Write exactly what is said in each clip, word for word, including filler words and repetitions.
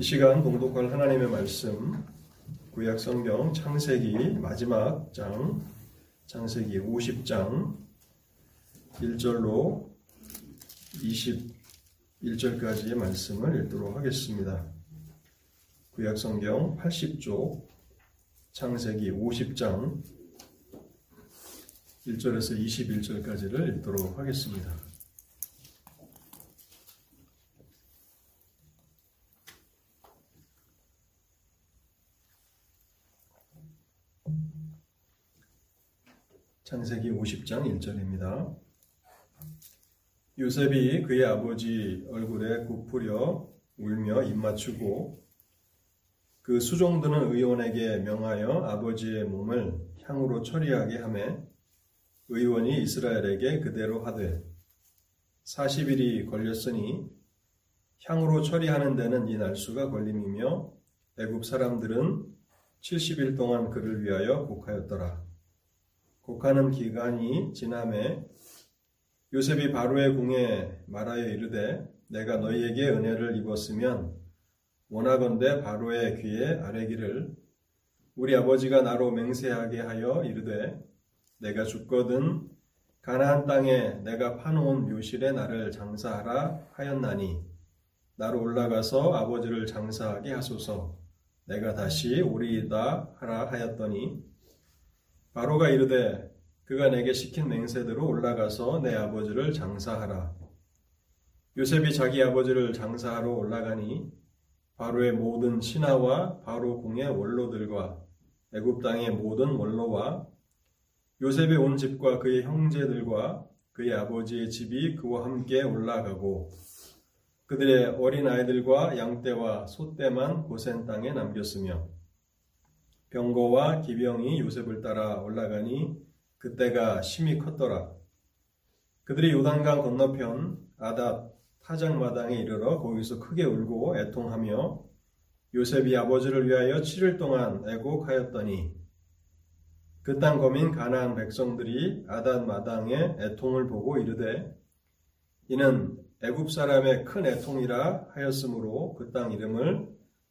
이 시간 공독할 하나님의 말씀 구약 성경 창세기 마지막 장 창세기 오십 장 일 절로 이십일 절까지의 말씀을 읽도록 하겠습니다. 구약 성경 팔십 쪽 창세기 오십 장 일 절에서 이십일 절까지를 읽도록 하겠습니다. 창세기 오십 장 일 절입니다. 요셉이 그의 아버지 얼굴에 굽으려 울며 입 맞추고 그 수종드는 의원에게 명하여 아버지의 몸을 향으로 처리하게 하매 의원이 이스라엘에게 그대로 하되 사십 일이 걸렸으니 향으로 처리하는 데는 이 날수가 걸림이며 애굽 사람들은 칠십 일 동안 그를 위하여 곡하였더라. 곡하는 기간이 지나매 요셉이 바로의 궁에 말하여 이르되 내가 너희에게 은혜를 입었으면 원하건대 바로의 귀에 아뢰기를 우리 아버지가 나로 맹세하게 하여 이르되 내가 죽거든 가나안 땅에 내가 파놓은 묘실에 나를 장사하라 하였나니 나로 올라가서 아버지를 장사하게 하소서 내가 다시 오리이다 하라 하였더니 바로가 이르되 그가 내게 시킨 맹세대로 올라가서 내 아버지를 장사하라. 요셉이 자기 아버지를 장사하러 올라가니 바로의 모든 신하와 바로 궁의 원로들과 애굽 땅의 모든 원로와 요셉의 온 집과 그의 형제들과 그의 아버지의 집이 그와 함께 올라가고 그들의 어린아이들과 양떼와 소떼만 고센 땅에 남겼으며 병거와 기병이 요셉을 따라 올라가니 그때가 심히 컸더라. 그들이 요단강 건너편 아닷 타작마당에 이르러 거기서 크게 울고 애통하며 요셉이 아버지를 위하여 칠 일 동안 애곡하였더니 그 땅 거민 가나안 백성들이 아닷 마당의 애통을 보고 이르되 이는 애굽 사람의 큰 애통이라 하였으므로 그 땅 이름을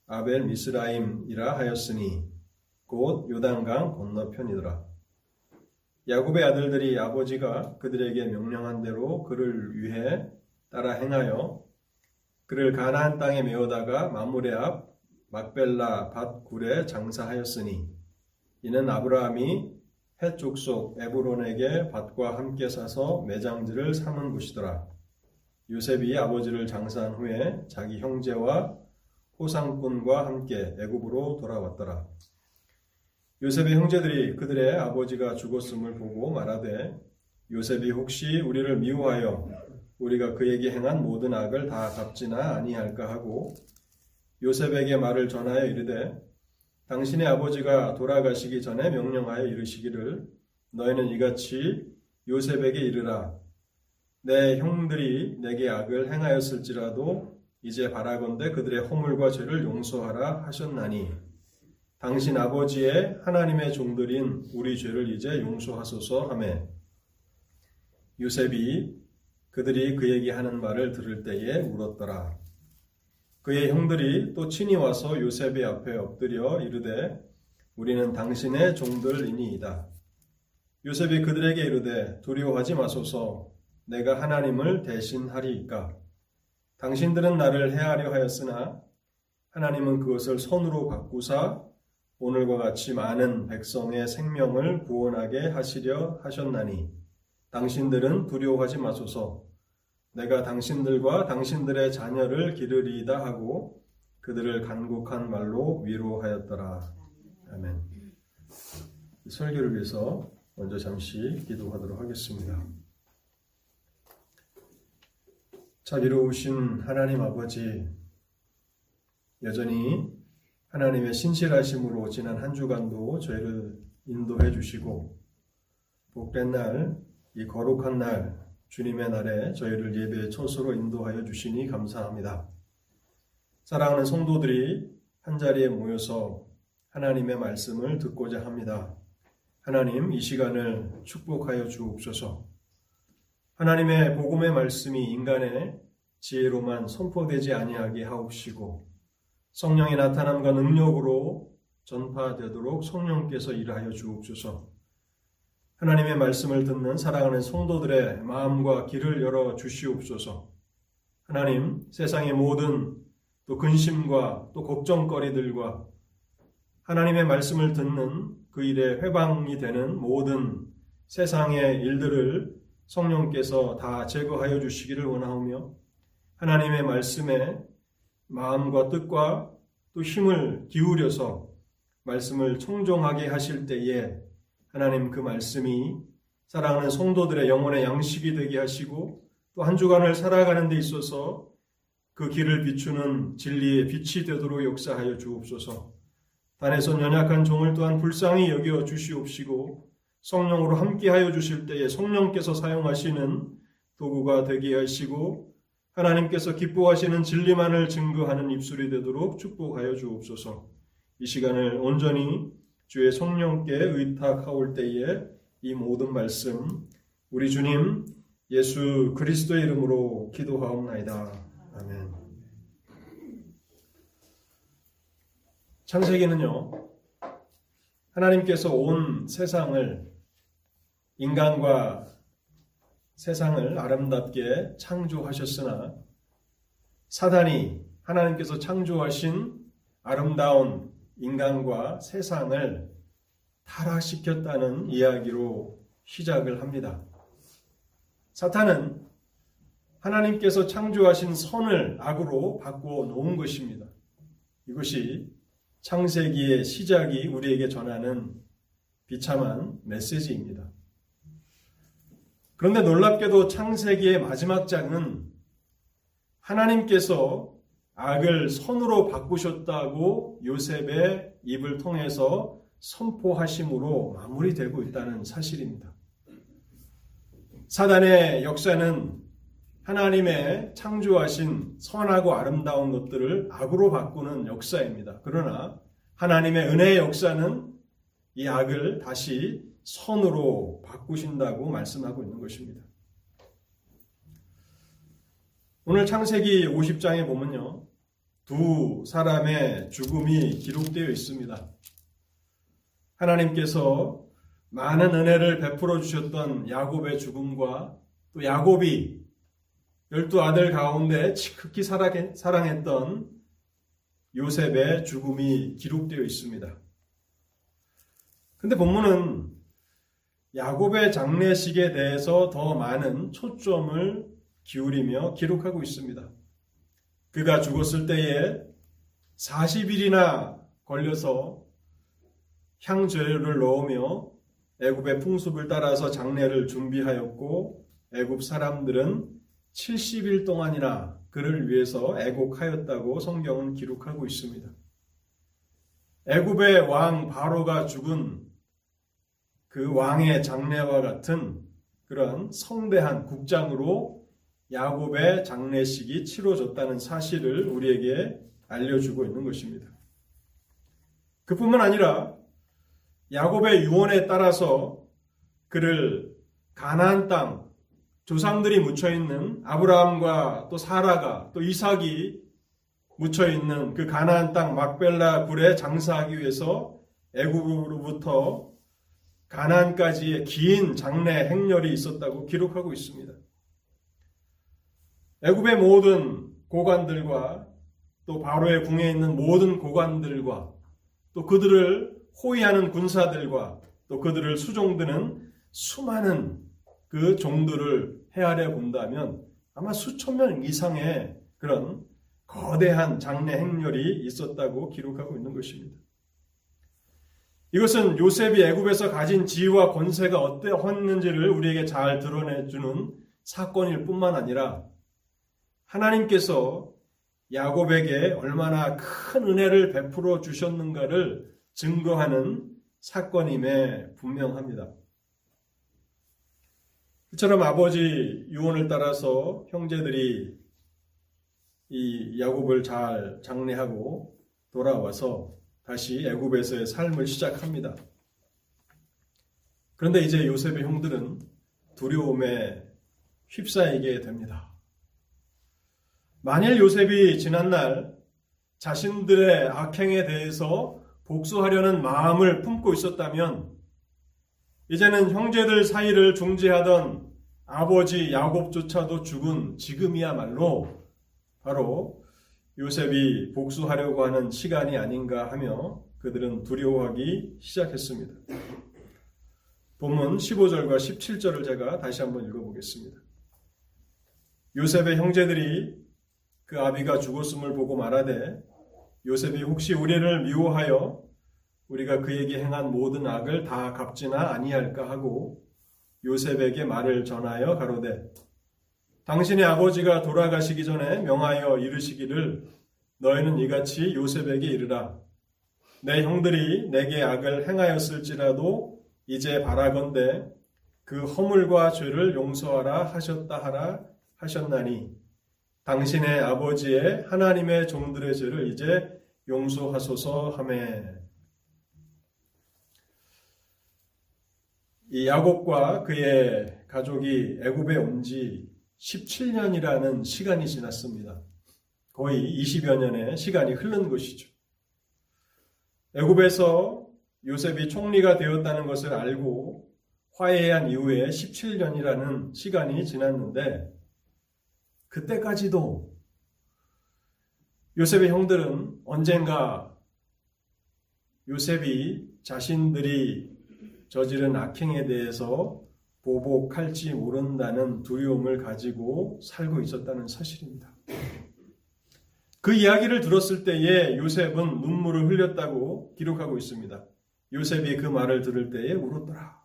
아벨 미스라임이라 하였으니 곧 요단강 건너편이더라. 야곱의 아들들이 아버지가 그들에게 명령한 대로 그를 위해 따라 행하여 그를 가나안 땅에 메어다가 마므레 앞 막벨라 밭 굴에 장사하였으니 이는 아브라함이 헷족 속 에브론에게 밭과 함께 사서 매장지를 삼은 곳이더라. 요셉이 아버지를 장사한 후에 자기 형제와 호상꾼과 함께 애굽으로 돌아왔더라. 요셉의 형제들이 그들의 아버지가 죽었음을 보고 말하되 요셉이 혹시 우리를 미워하여 우리가 그에게 행한 모든 악을 다 갚지나 아니할까 하고 요셉에게 말을 전하여 이르되 당신의 아버지가 돌아가시기 전에 명령하여 이르시기를 너희는 이같이 요셉에게 이르라. 내 형들이 내게 악을 행하였을지라도 이제 바라건대 그들의 허물과 죄를 용서하라 하셨나니 당신 아버지의 하나님의 종들인 우리 죄를 이제 용서하소서 하매 요셉이 그들이 그에게 하는 말을 들을 때에 울었더라. 그의 형들이 또 친히 와서 요셉의 앞에 엎드려 이르되 우리는 당신의 종들이니이다. 요셉이 그들에게 이르되 두려워하지 마소서 내가 하나님을 대신하리이까. 당신들은 나를 해하려 하였으나 하나님은 그것을 선으로 바꾸사 오늘과 같이 많은 백성의 생명을 구원하게 하시려 하셨나니 당신들은 두려워하지 마소서 내가 당신들과 당신들의 자녀를 기르리이다 하고 그들을 간곡한 말로 위로하였더라. 아멘. 설교를 위해서 먼저 잠시 기도하도록 하겠습니다. 자비로우신 하나님 아버지, 여전히 하나님의 신실하심으로 지난 한 주간도 저희를 인도해 주시고 복된 날, 이 거룩한 날, 주님의 날에 저희를 예배의 처소로 인도하여 주시니 감사합니다. 사랑하는 성도들이 한자리에 모여서 하나님의 말씀을 듣고자 합니다. 하나님, 이 시간을 축복하여 주옵소서. 하나님의 복음의 말씀이 인간의 지혜로만 선포되지 아니하게 하옵시고 성령의 나타남과 능력으로 전파되도록 성령께서 일하여 주옵소서. 하나님의 말씀을 듣는 사랑하는 성도들의 마음과 길을 열어 주시옵소서. 하나님, 세상의 모든 또 근심과 또 걱정거리들과 하나님의 말씀을 듣는 그 일에 회방이 되는 모든 세상의 일들을 성령께서 다 제거하여 주시기를 원하오며, 하나님의 말씀에 마음과 뜻과 또 힘을 기울여서 말씀을 청종하게 하실 때에 하나님 그 말씀이 사랑하는 성도들의 영혼의 양식이 되게 하시고, 또 한 주간을 살아가는 데 있어서 그 길을 비추는 진리의 빛이 되도록 역사하여 주옵소서. 단에선 연약한 종을 또한 불쌍히 여겨 주시옵시고, 성령으로 함께하여 주실 때에 성령께서 사용하시는 도구가 되게 하시고, 하나님께서 기뻐하시는 진리만을 증거하는 입술이 되도록 축복하여 주옵소서. 이 시간을 온전히 주의 성령께 의탁하올 때에 이 모든 말씀 우리 주님 예수 그리스도의 이름으로 기도하옵나이다. 아멘. 창세기는요, 하나님께서 온 세상을, 인간과 세상을 아름답게 창조하셨으나 사단이 하나님께서 창조하신 아름다운 인간과 세상을 타락시켰다는 이야기로 시작을 합니다. 사탄은 하나님께서 창조하신 선을 악으로 바꾸어 놓은 것입니다. 이것이 창세기의 시작이 우리에게 전하는 비참한 메시지입니다. 그런데 놀랍게도 창세기의 마지막 장은 하나님께서 악을 선으로 바꾸셨다고 요셉의 입을 통해서 선포하심으로 마무리되고 있다는 사실입니다. 사단의 역사는 하나님의 창조하신 선하고 아름다운 것들을 악으로 바꾸는 역사입니다. 그러나 하나님의 은혜의 역사는 이 악을 다시 선으로 바꾸신다고 말씀하고 있는 것입니다. 오늘 창세기 오십 장에 보면요, 두 사람의 죽음이 기록되어 있습니다. 하나님께서 많은 은혜를 베풀어 주셨던 야곱의 죽음과, 또 야곱이 열두 아들 가운데 지극히 사랑했던 요셉의 죽음이 기록되어 있습니다. 근데 본문은 야곱의 장례식에 대해서 더 많은 초점을 기울이며 기록하고 있습니다. 그가 죽었을 때에 사십 일이나 걸려서 향재를 넣으며 애굽의 풍습을 따라서 장례를 준비하였고, 애굽 사람들은 칠십 일 동안이나 그를 위해서 애곡하였다고 성경은 기록하고 있습니다. 애굽의 왕 바로가 죽은 그 왕의 장례와 같은 그런 성대한 국장으로 야곱의 장례식이 치러졌다는 사실을 우리에게 알려주고 있는 것입니다. 그뿐만 아니라 야곱의 유언에 따라서 그를 가나안 땅, 조상들이 묻혀있는 아브라함과 또 사라가 또 이삭이 묻혀있는 그 가나안 땅 막벨라 굴에 장사하기 위해서 애굽으로부터 가나안까지의 긴 장례 행렬이 있었다고 기록하고 있습니다. 애굽의 모든 고관들과 또 바로의 궁에 있는 모든 고관들과 또 그들을 호위하는 군사들과 또 그들을 수종드는 수많은 그 종들을 헤아려 본다면 아마 수천 명 이상의 그런 거대한 장례 행렬이 있었다고 기록하고 있는 것입니다. 이것은 요셉이 애굽에서 가진 지위와 권세가 어땠는지를 우리에게 잘 드러내주는 사건일 뿐만 아니라 하나님께서 야곱에게 얼마나 큰 은혜를 베풀어 주셨는가를 증거하는 사건임에 분명합니다. 그처럼 아버지 유언을 따라서 형제들이 이 야곱을 잘 장례하고 돌아와서 다시 애굽에서의 삶을 시작합니다. 그런데 이제 요셉의 형들은 두려움에 휩싸이게 됩니다. 만일 요셉이 지난날 자신들의 악행에 대해서 복수하려는 마음을 품고 있었다면 이제는 형제들 사이를 중재하던 아버지 야곱조차도 죽은 지금이야말로 바로 요셉이 복수하려고 하는 시간이 아닌가 하며 그들은 두려워하기 시작했습니다. 본문 십오 절과 십칠 절을 제가 다시 한번 읽어보겠습니다. 요셉의 형제들이 그 아비가 죽었음을 보고 말하되 요셉이 혹시 우리를 미워하여 우리가 그에게 행한 모든 악을 다 갚지나 아니할까 하고 요셉에게 말을 전하여 가로되 당신의 아버지가 돌아가시기 전에 명하여 이르시기를 너희는 이같이 요셉에게 이르라. 내 형들이 내게 악을 행하였을지라도 이제 바라건대 그 허물과 죄를 용서하라 하셨다 하라 하셨나니 당신의 아버지의 하나님의 종들의 죄를 이제 용서하소서 하매. 이 야곱과 그의 가족이 애굽에 온 지 십칠 년이라는 시간이 지났습니다. 거의 이십여 년의 시간이 흐른 것이죠. 애굽에서 요셉이 총리가 되었다는 것을 알고 화해한 이후에 십칠 년이라는 시간이 지났는데 그때까지도 요셉의 형들은 언젠가 요셉이 자신들이 저지른 악행에 대해서 보복할지 모른다는 두려움을 가지고 살고 있었다는 사실입니다. 그 이야기를 들었을 때에 요셉은 눈물을 흘렸다고 기록하고 있습니다. 요셉이 그 말을 들을 때에 울었더라.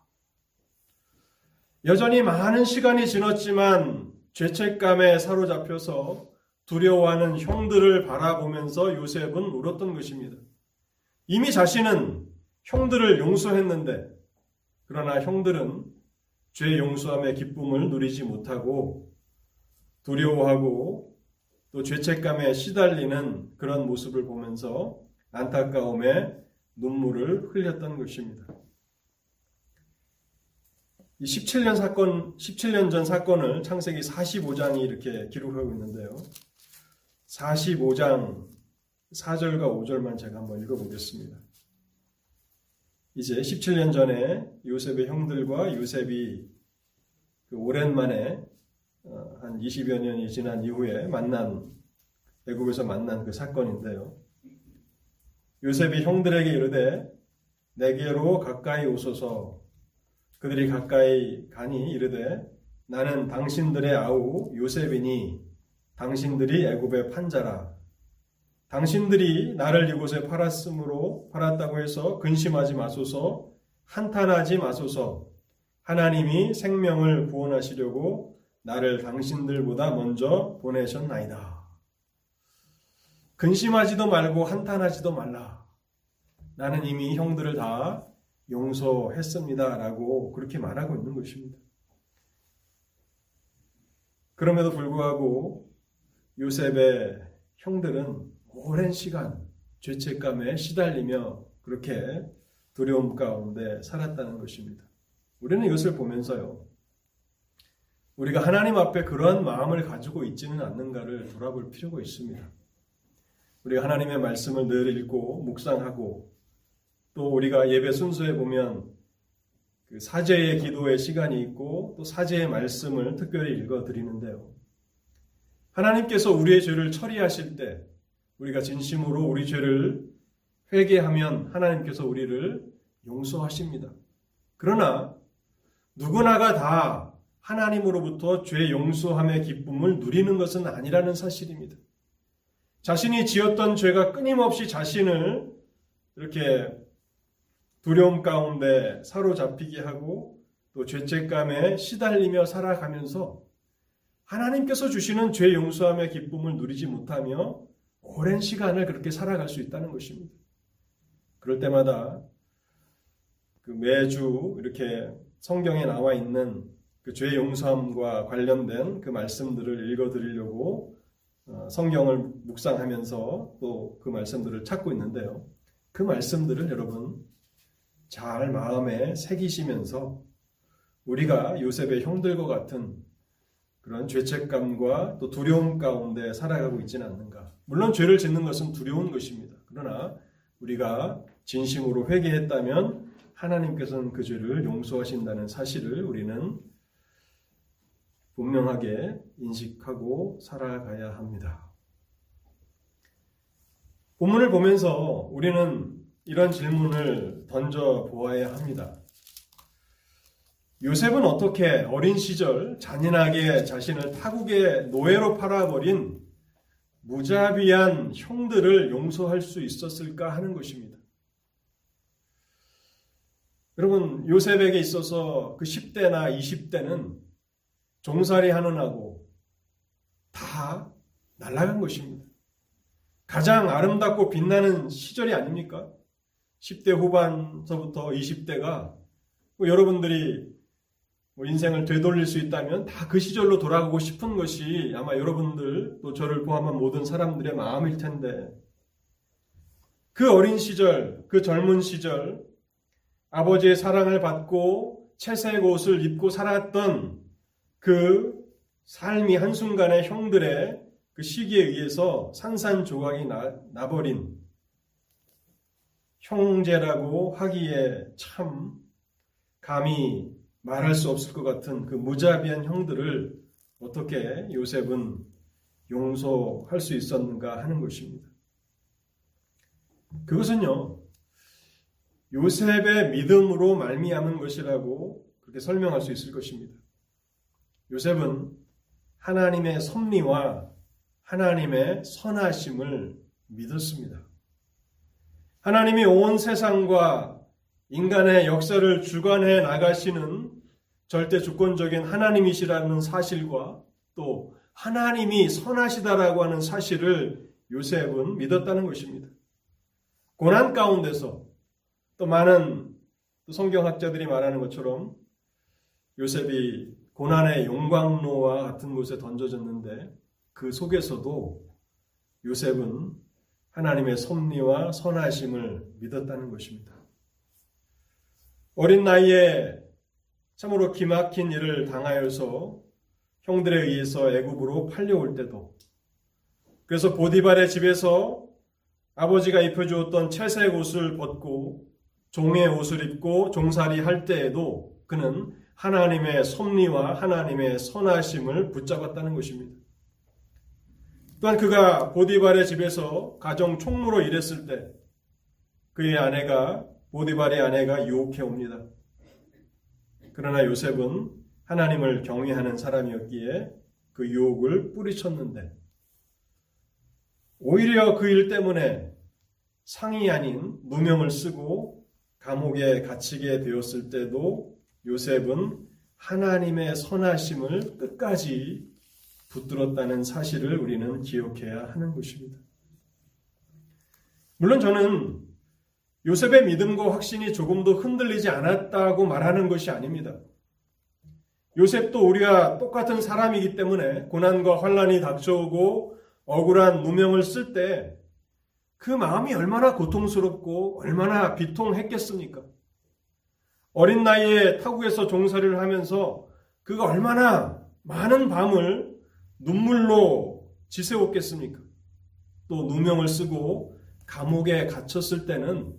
여전히 많은 시간이 지났지만 죄책감에 사로잡혀서 두려워하는 형들을 바라보면서 요셉은 울었던 것입니다. 이미 자신은 형들을 용서했는데 그러나 형들은 죄 용서함의 기쁨을 누리지 못하고 두려워하고 또 죄책감에 시달리는 그런 모습을 보면서 안타까움에 눈물을 흘렸던 것입니다. 이 십칠 년 사건, 십칠 년 전 사건을 창세기 사십오 장이 이렇게 기록하고 있는데요. 사십오 장 사 절과 오 절만 제가 한번 읽어보겠습니다. 이제 십칠 년 전에 요셉의 형들과 요셉이 오랜만에 한 이십여 년이 지난 이후에 만난, 애굽에서 만난 그 사건인데요. 요셉이 형들에게 이르되 내게로 가까이 오소서. 그들이 가까이 가니 이르되 나는 당신들의 아우 요셉이니 당신들이 애굽의 판자라. 당신들이 나를 이곳에 팔았으므로 팔았다고 해서 근심하지 마소서, 한탄하지 마소서. 하나님이 생명을 구원하시려고 나를 당신들보다 먼저 보내셨나이다. 근심하지도 말고 한탄하지도 말라. 나는 이미 형들을 다 용서했습니다. 라고 그렇게 말하고 있는 것입니다. 그럼에도 불구하고 요셉의 형들은 오랜 시간 죄책감에 시달리며 그렇게 두려움 가운데 살았다는 것입니다. 우리는 이것을 보면서요. 우리가 하나님 앞에 그런 마음을 가지고 있지는 않는가를 돌아볼 필요가 있습니다. 우리가 하나님의 말씀을 늘 읽고 묵상하고 또 우리가 예배 순서에 보면 그 사제의 기도의 시간이 있고 또 사제의 말씀을 특별히 읽어드리는데요. 하나님께서 우리의 죄를 처리하실 때 우리가 진심으로 우리 죄를 회개하면 하나님께서 우리를 용서하십니다. 그러나 누구나가 다 하나님으로부터 죄 용서함의 기쁨을 누리는 것은 아니라는 사실입니다. 자신이 지었던 죄가 끊임없이 자신을 이렇게 두려움 가운데 사로잡히게 하고 또 죄책감에 시달리며 살아가면서 하나님께서 주시는 죄 용서함의 기쁨을 누리지 못하며 오랜 시간을 그렇게 살아갈 수 있다는 것입니다. 그럴 때마다 그 매주 이렇게 성경에 나와 있는 그 죄 용서함과 관련된 그 말씀들을 읽어드리려고 성경을 묵상하면서 또 그 말씀들을 찾고 있는데요. 그 말씀들을 여러분 잘 마음에 새기시면서 우리가 요셉의 형들과 같은 그런 죄책감과 또 두려움 가운데 살아가고 있지는 않는가 물론 죄를 짓는 것은 두려운 것입니다. 그러나 우리가 진심으로 회개했다면 하나님께서는 그 죄를 용서하신다는 사실을 우리는 분명하게 인식하고 살아가야 합니다. 본문을 보면서 우리는 이런 질문을 던져보아야 합니다. 요셉은 어떻게 어린 시절 잔인하게 자신을 타국의 노예로 팔아버린 무자비한 형들을 용서할 수 있었을까 하는 것입니다. 여러분, 요셉에게 있어서 그 십 대나 이십 대는 종살이 한원하고 다 날아간 것입니다. 가장 아름답고 빛나는 시절이 아닙니까? 십 대 후반서부터 이십 대가 뭐 여러분들이 뭐 인생을 되돌릴 수 있다면 다 그 시절로 돌아가고 싶은 것이 아마 여러분들 또 저를 포함한 모든 사람들의 마음일 텐데, 그 어린 시절, 그 젊은 시절 아버지의 사랑을 받고 채색 옷을 입고 살았던 그 삶이 한순간에 형들의 그 시기에 의해서 산산조각이 나, 나버린 형제라고 하기에 참 감히 말할 수 없을 것 같은 그 무자비한 형들을 어떻게 요셉은 용서할 수 있었는가 하는 것입니다. 그것은요, 요셉의 믿음으로 말미암은 것이라고 그렇게 설명할 수 있을 것입니다. 요셉은 하나님의 섭리와 하나님의 선하심을 믿었습니다. 하나님이 온 세상과 인간의 역사를 주관해 나가시는 절대 주권적인 하나님이시라는 사실과 또 하나님이 선하시다라고 하는 사실을 요셉은 믿었다는 것입니다. 고난 가운데서 또 많은 성경학자들이 말하는 것처럼 요셉이 고난의 용광로와 같은 곳에 던져졌는데 그 속에서도 요셉은 하나님의 섭리와 선하심을 믿었다는 것입니다. 어린 나이에 참으로 기막힌 일을 당하여서 형들에 의해서 애굽으로 팔려올 때도, 그래서 보디발의 집에서 아버지가 입혀주었던 채색 옷을 벗고 종의 옷을 입고 종살이 할 때에도 그는 하나님의 섭리와 하나님의 선하심을 붙잡았다는 것입니다. 또한 그가 보디발의 집에서 가정 총무로 일했을 때 그의 아내가 보디발의 아내가 유혹해 옵니다. 그러나 요셉은 하나님을 경외하는 사람이었기에 그 유혹을 뿌리쳤는데 오히려 그 일 때문에 상이 아닌 누명을 쓰고 감옥에 갇히게 되었을 때도 요셉은 하나님의 선하심을 끝까지 붙들었다는 사실을 우리는 기억해야 하는 것입니다. 물론 저는 요셉의 믿음과 확신이 조금도 흔들리지 않았다고 말하는 것이 아닙니다. 요셉도 우리가 똑같은 사람이기 때문에 고난과 환란이 닥쳐오고 억울한 누명을 쓸 때 그 마음이 얼마나 고통스럽고 얼마나 비통했겠습니까? 어린 나이에 타국에서 종살이를 하면서 그가 얼마나 많은 밤을 눈물로 지새웠겠습니까? 또 누명을 쓰고 감옥에 갇혔을 때는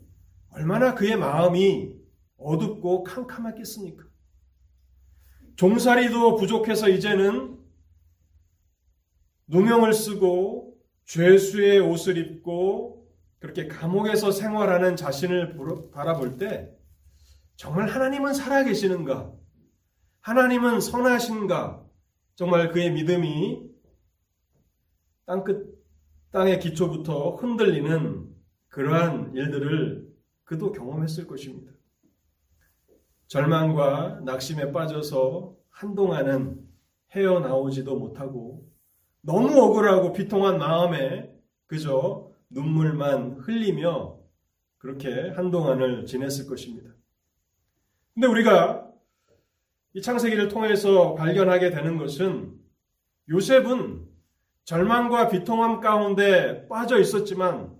얼마나 그의 마음이 어둡고 캄캄했겠습니까? 종살이도 부족해서 이제는 누명을 쓰고 죄수의 옷을 입고 그렇게 감옥에서 생활하는 자신을 바라볼 때 정말 하나님은 살아계시는가? 하나님은 선하신가? 정말 그의 믿음이 땅끝, 땅의 기초부터 흔들리는 그러한 일들을 그도 경험했을 것입니다. 절망과 낙심에 빠져서 한동안은 헤어나오지도 못하고 너무 억울하고 비통한 마음에 그저 눈물만 흘리며 그렇게 한동안을 지냈을 것입니다. 근데 우리가 이 창세기를 통해서 발견하게 되는 것은 요셉은 절망과 비통함 가운데 빠져 있었지만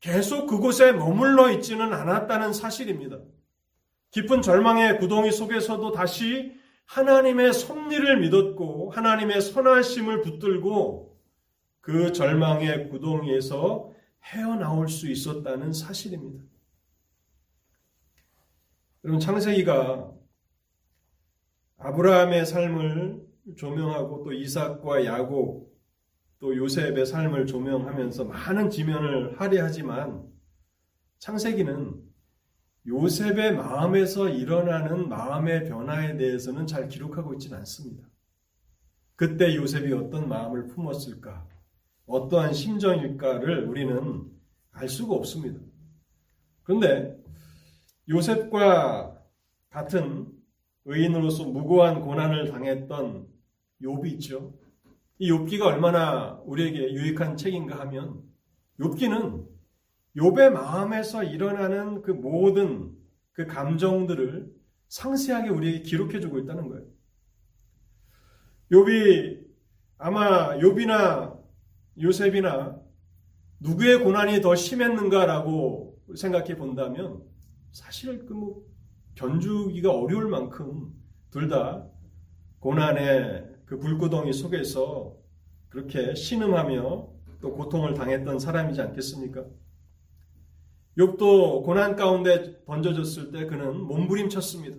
계속 그곳에 머물러 있지는 않았다는 사실입니다. 깊은 절망의 구덩이 속에서도 다시 하나님의 섭리를 믿었고 하나님의 선하심을 붙들고 그 절망의 구덩이에서 헤어나올 수 있었다는 사실입니다. 여러분, 창세기가 아브라함의 삶을 조명하고 또 이삭과 야곱, 또 요셉의 삶을 조명하면서 많은 지면을 할애하지만 창세기는 요셉의 마음에서 일어나는 마음의 변화에 대해서는 잘 기록하고 있지는 않습니다. 그때 요셉이 어떤 마음을 품었을까, 어떠한 심정일까를 우리는 알 수가 없습니다. 그런데 요셉과 같은 의인으로서 무고한 고난을 당했던 욥이 있죠. 이 욥기가 얼마나 우리에게 유익한 책인가 하면, 욥기는 욥의 마음에서 일어나는 그 모든 그 감정들을 상세하게 우리에게 기록해주고 있다는 거예요. 욥이 아마 욥이나 요셉이나 누구의 고난이 더 심했는가라고 생각해 본다면 사실 그 뭐 견주기가 어려울 만큼 둘 다 고난의 그 불구덩이 속에서 그렇게 신음하며 또 고통을 당했던 사람이지 않겠습니까? 욥도 고난 가운데 던져졌을 때 그는 몸부림쳤습니다.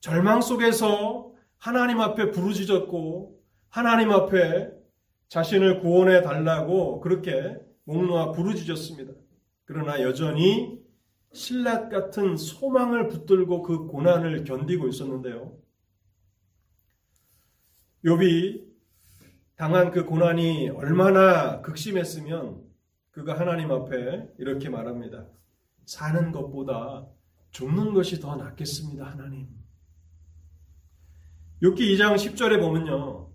절망 속에서 하나님 앞에 부르짖었고 하나님 앞에 자신을 구원해 달라고 그렇게 목 놓아 부르짖었습니다. 그러나 여전히 실낱 같은 소망을 붙들고 그 고난을 견디고 있었는데요. 욥이 당한 그 고난이 얼마나 극심했으면 그가 하나님 앞에 이렇게 말합니다. 사는 것보다 죽는 것이 더 낫겠습니다, 하나님. 욥기 이 장 십 절에 보면요,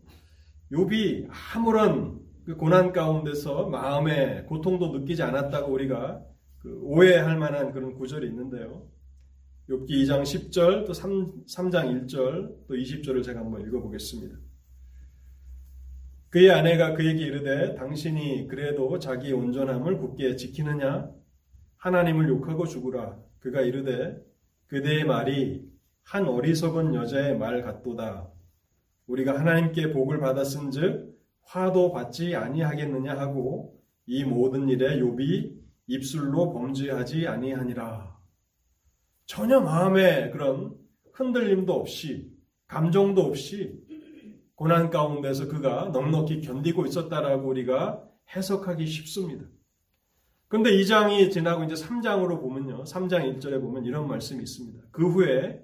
욥이 아무런 그 고난 가운데서 마음의 고통도 느끼지 않았다고 우리가 그 오해할 만한 그런 구절이 있는데요. 욥기 이 장 십 절, 또 삼, 삼 장 일 절, 또 이십 절을 제가 한번 읽어보겠습니다. 그의 아내가 그에게 이르되 당신이 그래도 자기 온전함을 굳게 지키느냐? 하나님을 욕하고 죽으라. 그가 이르되 그대의 말이 한 어리석은 여자의 말 같도다. 우리가 하나님께 복을 받았은 즉 화도 받지 아니하겠느냐 하고 이 모든 일에 욥이 입술로 범죄하지 아니하니라. 전혀 마음에 그런 흔들림도 없이 감정도 없이 고난 가운데서 그가 넉넉히 견디고 있었다라고 우리가 해석하기 쉽습니다. 그런데 이 장이 지나고 이제 삼 장으로 보면요, 삼 장 일 절에 보면 이런 말씀이 있습니다. 그 후에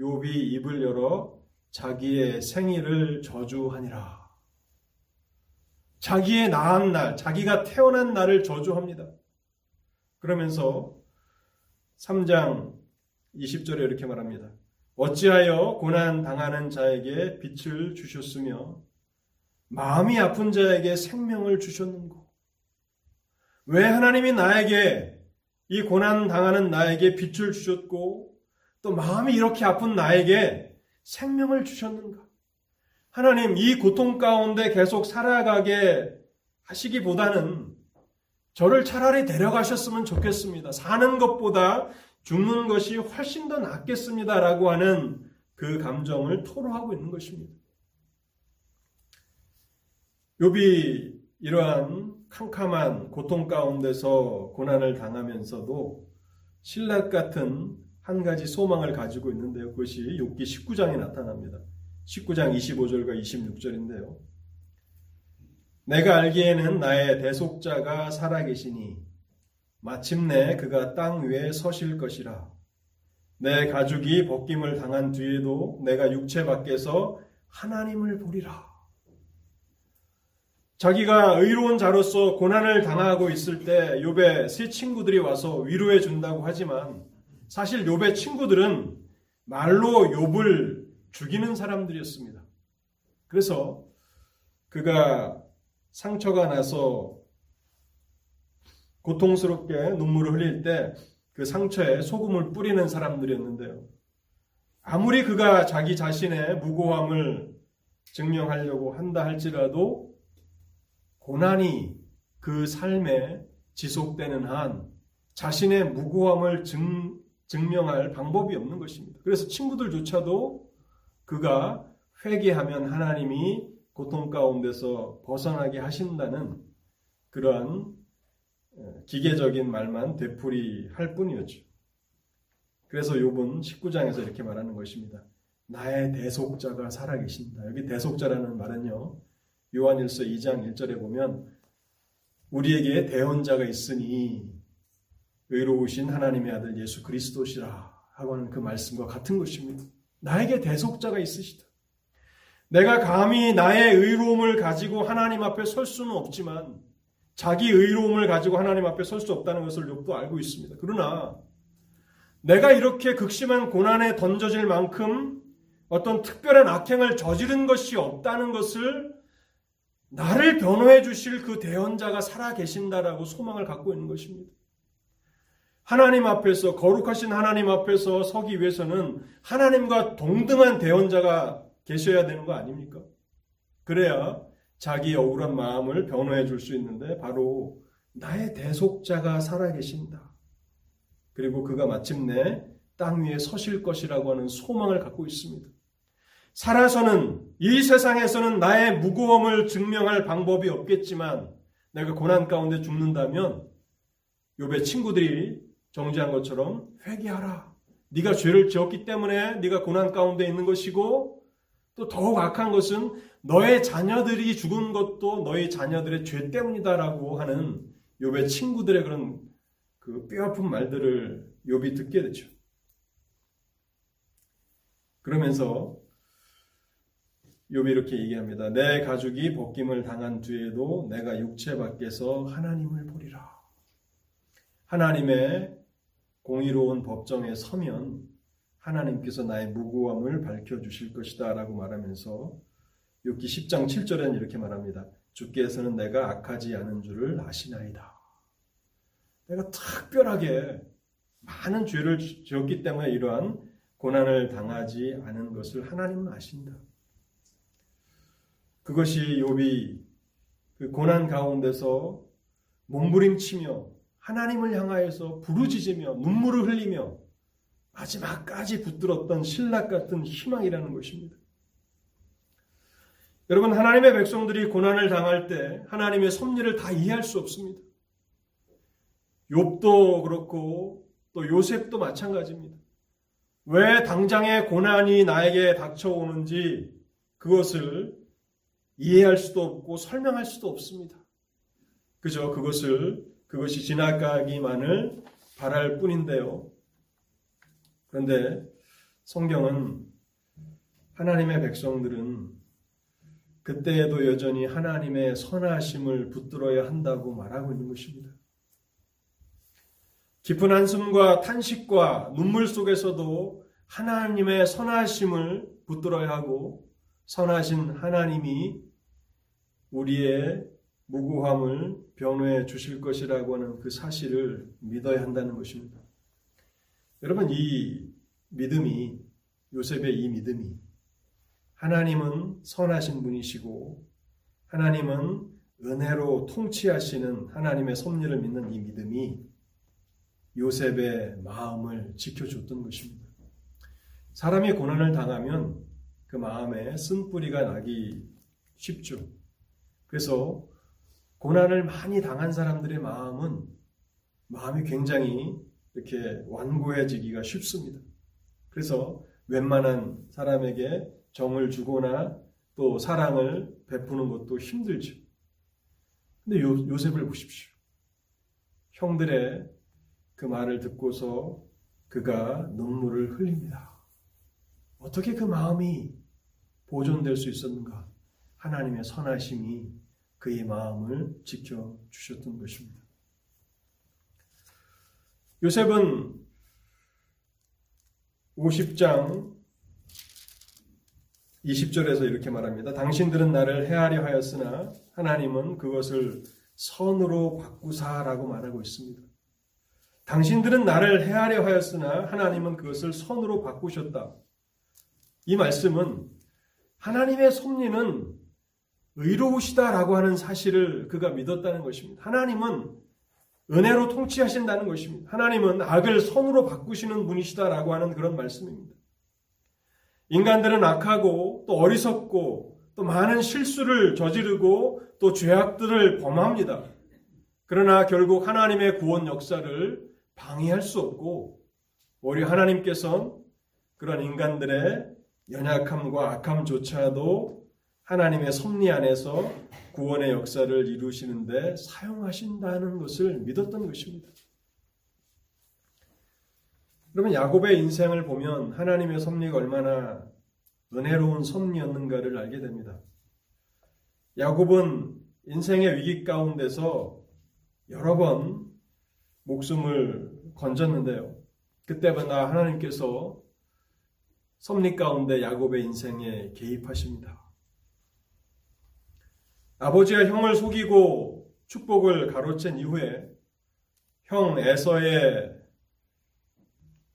욥이 입을 열어 자기의 생일을 저주하니라. 자기의 낳은 날, 자기가 태어난 날을 저주합니다. 그러면서 삼 장 이십 절에 이렇게 말합니다. 어찌하여 고난 당하는 자에게 빛을 주셨으며 마음이 아픈 자에게 생명을 주셨는고. 왜 하나님이 나에게, 이 고난 당하는 나에게 빛을 주셨고 또 마음이 이렇게 아픈 나에게 생명을 주셨는가. 하나님, 이 고통 가운데 계속 살아가게 하시기보다는 저를 차라리 데려가셨으면 좋겠습니다. 사는 것보다 죽는 것이 훨씬 더 낫겠습니다라고 하는 그 감정을 토로하고 있는 것입니다. 욥이 이러한 캄캄한 고통 가운데서 고난을 당하면서도 실낱 같은 한 가지 소망을 가지고 있는데요. 그것이 욥기 십구 장에 나타납니다. 십구 장 이십오 절과 이십육 절인데요. 내가 알기에는 나의 대속자가 살아계시니 마침내 그가 땅 위에 서실 것이라. 내 가죽이 벗김을 당한 뒤에도 내가 육체 밖에서 하나님을 보리라. 자기가 의로운 자로서 고난을 당하고 있을 때 욥의 세 친구들이 와서 위로해 준다고 하지만 사실 욥의 친구들은 말로 욥을 죽이는 사람들이었습니다. 그래서 그가 상처가 나서 고통스럽게 눈물을 흘릴 때 그 상처에 소금을 뿌리는 사람들이었는데요. 아무리 그가 자기 자신의 무고함을 증명하려고 한다 할지라도 고난이 그 삶에 지속되는 한 자신의 무고함을 증, 증명할 방법이 없는 것입니다. 그래서 친구들조차도 그가 회개하면 하나님이 고통 가운데서 벗어나게 하신다는 그러한 기계적인 말만 되풀이할 뿐이었죠. 그래서 욥은 십구 장에서 이렇게 말하는 것입니다. 나의 대속자가 살아계신다. 여기 대속자라는 말은요, 요한일서 이 장 일 절에 보면 우리에게 대언자가 있으니 의로우신 하나님의 아들 예수 그리스도시라 하고 하는 그 말씀과 같은 것입니다. 나에게 대속자가 있으시다. 내가 감히 나의 의로움을 가지고 하나님 앞에 설 수는 없지만 자기 의로움을 가지고 하나님 앞에 설 수 없다는 것을 욥도 알고 있습니다. 그러나 내가 이렇게 극심한 고난에 던져질 만큼 어떤 특별한 악행을 저지른 것이 없다는 것을 나를 변호해 주실 그 대언자가 살아계신다라고 소망을 갖고 있는 것입니다. 하나님 앞에서, 거룩하신 하나님 앞에서 서기 위해서는 하나님과 동등한 대언자가 계셔야 되는 거 아닙니까? 그래야 자기 억울한 마음을 변호해 줄 수 있는데 바로 나의 대속자가 살아계신다. 그리고 그가 마침내 땅 위에 서실 것이라고 하는 소망을 갖고 있습니다. 살아서는, 이 세상에서는 나의 무고함을 증명할 방법이 없겠지만 내가 고난 가운데 죽는다면 욥의 친구들이 정죄한 것처럼 회개하라. 네가 죄를 지었기 때문에 네가 고난 가운데 있는 것이고 또 더욱 악한 것은 너의 자녀들이 죽은 것도 너의 자녀들의 죄 때문이다라고 하는 욥의 친구들의 그런 그 뼈아픈 말들을 욥이 듣게 되죠. 그러면서 욥이 이렇게 얘기합니다. 내 가죽이 벗김을 당한 뒤에도 내가 육체 밖에서 하나님을 보리라. 하나님의 공의로운 법정에 서면 하나님께서 나의 무고함을 밝혀주실 것이다 라고 말하면서 욥기 십 장 칠 절에는 이렇게 말합니다. 주께서는 내가 악하지 않은 줄을 아시나이다. 내가 특별하게 많은 죄를 지었기 때문에 이러한 고난을 당하지 않은 것을 하나님은 아신다. 그것이 욥이 그 고난 가운데서 몸부림치며 하나님을 향하여서 부르짖으며 눈물을 흘리며 마지막까지 붙들었던 신락 같은 희망이라는 것입니다. 여러분, 하나님의 백성들이 고난을 당할 때 하나님의 섭리를 다 이해할 수 없습니다. 욥도 그렇고 또 요셉도 마찬가지입니다. 왜 당장의 고난이 나에게 닥쳐오는지 그것을 이해할 수도 없고 설명할 수도 없습니다. 그저 그것을 그것이 지나가기만을 바랄 뿐인데요. 그런데 성경은 하나님의 백성들은 그때에도 여전히 하나님의 선하심을 붙들어야 한다고 말하고 있는 것입니다. 깊은 한숨과 탄식과 눈물 속에서도 하나님의 선하심을 붙들어야 하고 선하신 하나님이 우리의 무고함을 변호해 주실 것이라고 하는 그 사실을 믿어야 한다는 것입니다. 여러분, 이 믿음이, 요셉의 이 믿음이, 하나님은 선하신 분이시고 하나님은 은혜로 통치하시는 하나님의 섭리를 믿는 이 믿음이 요셉의 마음을 지켜줬던 것입니다. 사람이 고난을 당하면 그 마음에 쓴뿌리가 나기 쉽죠. 그래서 고난을 많이 당한 사람들의 마음은 마음이 굉장히 이렇게 완고해지기가 쉽습니다. 그래서 웬만한 사람에게 정을 주거나 또 사랑을 베푸는 것도 힘들죠. 근데 요, 요셉을 보십시오. 형들의 그 말을 듣고서 그가 눈물을 흘립니다. 어떻게 그 마음이 보존될 수 있었는가? 하나님의 선하심이 그의 마음을 지켜주셨던 것입니다. 요셉은 오십 장 이십 절에서 이렇게 말합니다. 당신들은 나를 해하려 하였으나 하나님은 그것을 선으로 바꾸사라고 말하고 있습니다. 당신들은 나를 해하려 하였으나 하나님은 그것을 선으로 바꾸셨다. 이 말씀은 하나님의 섭리는 의로우시다라고 하는 사실을 그가 믿었다는 것입니다. 하나님은 은혜로 통치하신다는 것입니다. 하나님은 악을 선으로 바꾸시는 분이시다라고 하는 그런 말씀입니다. 인간들은 악하고 또 어리석고 또 많은 실수를 저지르고 또 죄악들을 범합니다. 그러나 결국 하나님의 구원 역사를 방해할 수 없고 오히려 하나님께서는 그런 인간들의 연약함과 악함조차도 하나님의 섭리 안에서 구원의 역사를 이루시는데 사용하신다는 것을 믿었던 것입니다. 그러면 야곱의 인생을 보면 하나님의 섭리가 얼마나 은혜로운 섭리였는가를 알게 됩니다. 야곱은 인생의 위기 가운데서 여러 번 목숨을 건졌는데요. 그때마다 하나님께서 섭리 가운데 야곱의 인생에 개입하십니다. 아버지와 형을 속이고 축복을 가로챈 이후에 형 에서의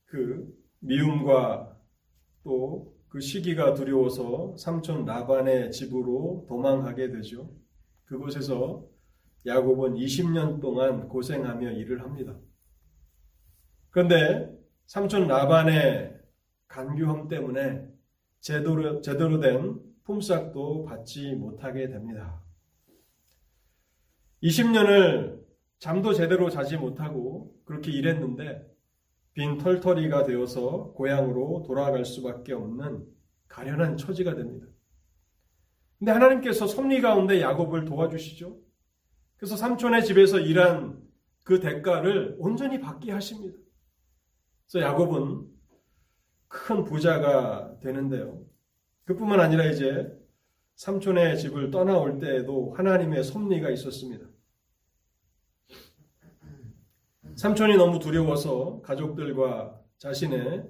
그 미움과 또 그 시기가 두려워서 삼촌 라반의 집으로 도망하게 되죠. 그곳에서 야곱은 이십 년 동안 고생하며 일을 합니다. 그런데 삼촌 라반의 간교함 때문에 제대로, 제대로 된 품삯도 받지 못하게 됩니다. 이십 년을 잠도 제대로 자지 못하고 그렇게 일했는데 빈 털터리가 되어서 고향으로 돌아갈 수밖에 없는 가련한 처지가 됩니다. 근데 하나님께서 섭리 가운데 야곱을 도와주시죠. 그래서 삼촌의 집에서 일한 그 대가를 온전히 받게 하십니다. 그래서 야곱은 큰 부자가 되는데요. 그뿐만 아니라 이제 삼촌의 집을 떠나올 때에도 하나님의 섭리가 있었습니다. 삼촌이 너무 두려워서 가족들과 자신의